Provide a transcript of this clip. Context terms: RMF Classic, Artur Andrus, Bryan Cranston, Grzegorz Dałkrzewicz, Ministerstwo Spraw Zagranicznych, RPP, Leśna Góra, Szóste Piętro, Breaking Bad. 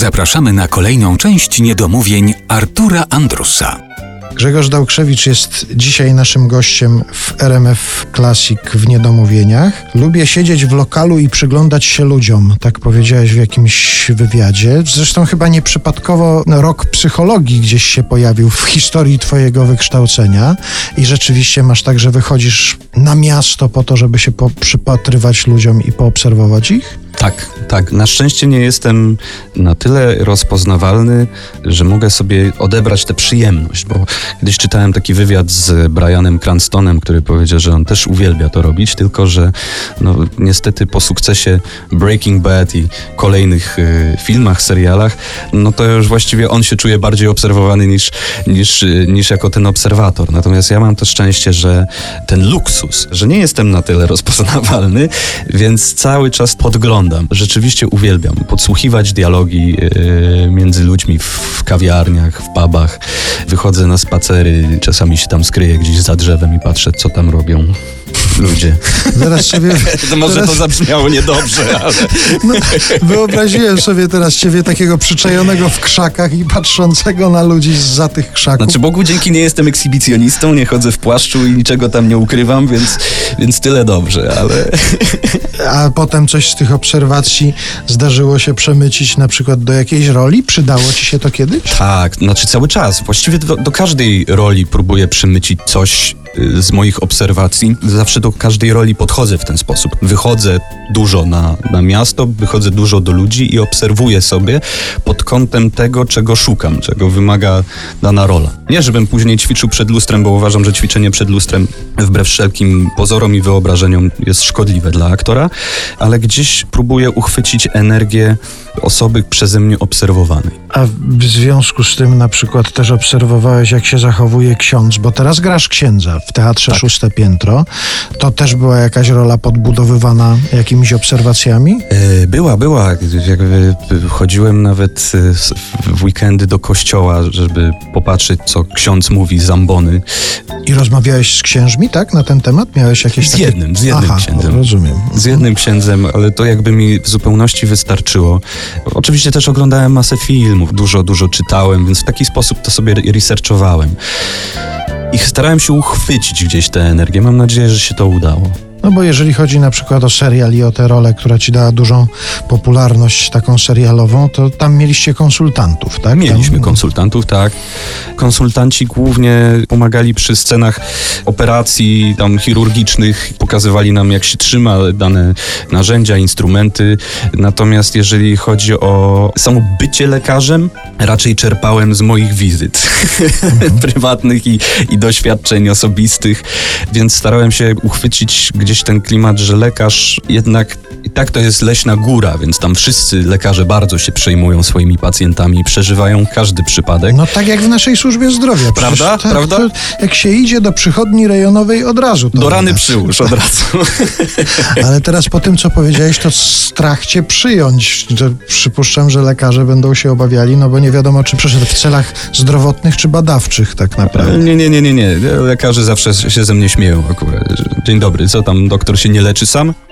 Zapraszamy na kolejną część niedomówień Artura Andrusa. Grzegorz Dałkrzewicz jest dzisiaj naszym gościem w RMF Classic w Niedomówieniach. Lubię siedzieć w lokalu i przyglądać się ludziom, tak powiedziałeś w jakimś wywiadzie. Zresztą chyba nieprzypadkowo rok psychologii gdzieś się pojawił w historii twojego wykształcenia i rzeczywiście masz tak, że wychodzisz na miasto po to, żeby się przypatrywać ludziom i poobserwować ich? Tak. Na szczęście nie jestem na tyle rozpoznawalny, że mogę sobie odebrać tę przyjemność, bo kiedyś czytałem taki wywiad z Bryanem Cranstonem, który powiedział, że on też uwielbia to robić, tylko że niestety po sukcesie Breaking Bad i kolejnych filmach, serialach, to już właściwie on się czuje bardziej obserwowany niż jako ten obserwator. Natomiast ja mam to szczęście, że ten luksus, że nie jestem na tyle rozpoznawalny, więc cały czas podglądam. Rzeczywiście uwielbiam podsłuchiwać dialogi między ludźmi w kawiarniach, w pubach. Wychodzę na spacery, czasami się tam skryję gdzieś za drzewem i patrzę, co tam robią ludzie. To zabrzmiało niedobrze, ale... wyobraziłem sobie teraz ciebie takiego przyczajonego w krzakach i patrzącego na ludzi zza tych krzaków. Bogu dzięki nie jestem ekshibicjonistą, nie chodzę w płaszczu i niczego tam nie ukrywam, więc tyle dobrze, ale... A potem coś z tych obserwacji zdarzyło się przemycić na przykład do jakiejś roli? Przydało ci się to kiedyś? Tak, cały czas. Właściwie do każdej roli próbuję przemycić coś z moich obserwacji. Zawsze do każdej roli podchodzę w ten sposób. Wychodzę dużo na miasto, wychodzę dużo do ludzi i obserwuję sobie pod kątem tego, czego szukam, czego wymaga dana rola. Nie, żebym później ćwiczył przed lustrem, bo uważam, że ćwiczenie przed lustrem wbrew wszelkim pozorom i wyobrażeniom jest szkodliwe dla aktora, ale gdzieś próbuję uchwycić energię osoby przeze mnie obserwowanej. A w związku z tym na przykład też obserwowałeś, jak się zachowuje ksiądz, bo teraz grasz księdza w teatrze Szóste Piętro. To też była jakaś rola podbudowywana jakimiś obserwacjami? Była. Jakby chodziłem nawet w weekendy do kościoła, żeby popatrzeć, co ksiądz mówi z ambony. I rozmawiałeś z księżmi, tak? Na ten temat? Miałeś jakieś takie... Z jednym księdzem. Rozumiem. Z jednym księdzem, ale to jakby mi w zupełności wystarczyło. Oczywiście też oglądałem masę filmów, dużo czytałem, więc w taki sposób to sobie researchowałem. I starałem się uchwycić gdzieś tę energię. Mam nadzieję, że się to udało. Bo jeżeli chodzi na przykład o serial i o tę rolę, która ci dała dużą popularność taką serialową, to tam mieliście konsultantów, tak? Mieliśmy konsultantów, tak. Konsultanci głównie pomagali przy scenach operacji tam chirurgicznych, pokazywali nam, jak się trzyma dane narzędzia, instrumenty. Natomiast jeżeli chodzi o samo bycie lekarzem, raczej czerpałem z moich wizyt prywatnych i doświadczeń osobistych, więc starałem się uchwycić gdzieś ten klimat, że lekarz jednak i tak to jest Leśna Góra, więc tam wszyscy lekarze bardzo się przejmują swoimi pacjentami i przeżywają każdy przypadek. Tak jak w naszej służbie zdrowia. Prawda? Przecież, prawda? Jak się idzie do przychodni rejonowej od razu. Do rany przyłóż od razu. Ale teraz po tym, co powiedziałeś, to strach cię przyjąć. Przypuszczam, że lekarze będą się obawiali, bo nie wiadomo, czy przyszedł w celach zdrowotnych, czy badawczych tak naprawdę. Nie. Lekarze zawsze się ze mnie śmieją akurat. Dzień dobry, co tam, doktor się nie leczy sam?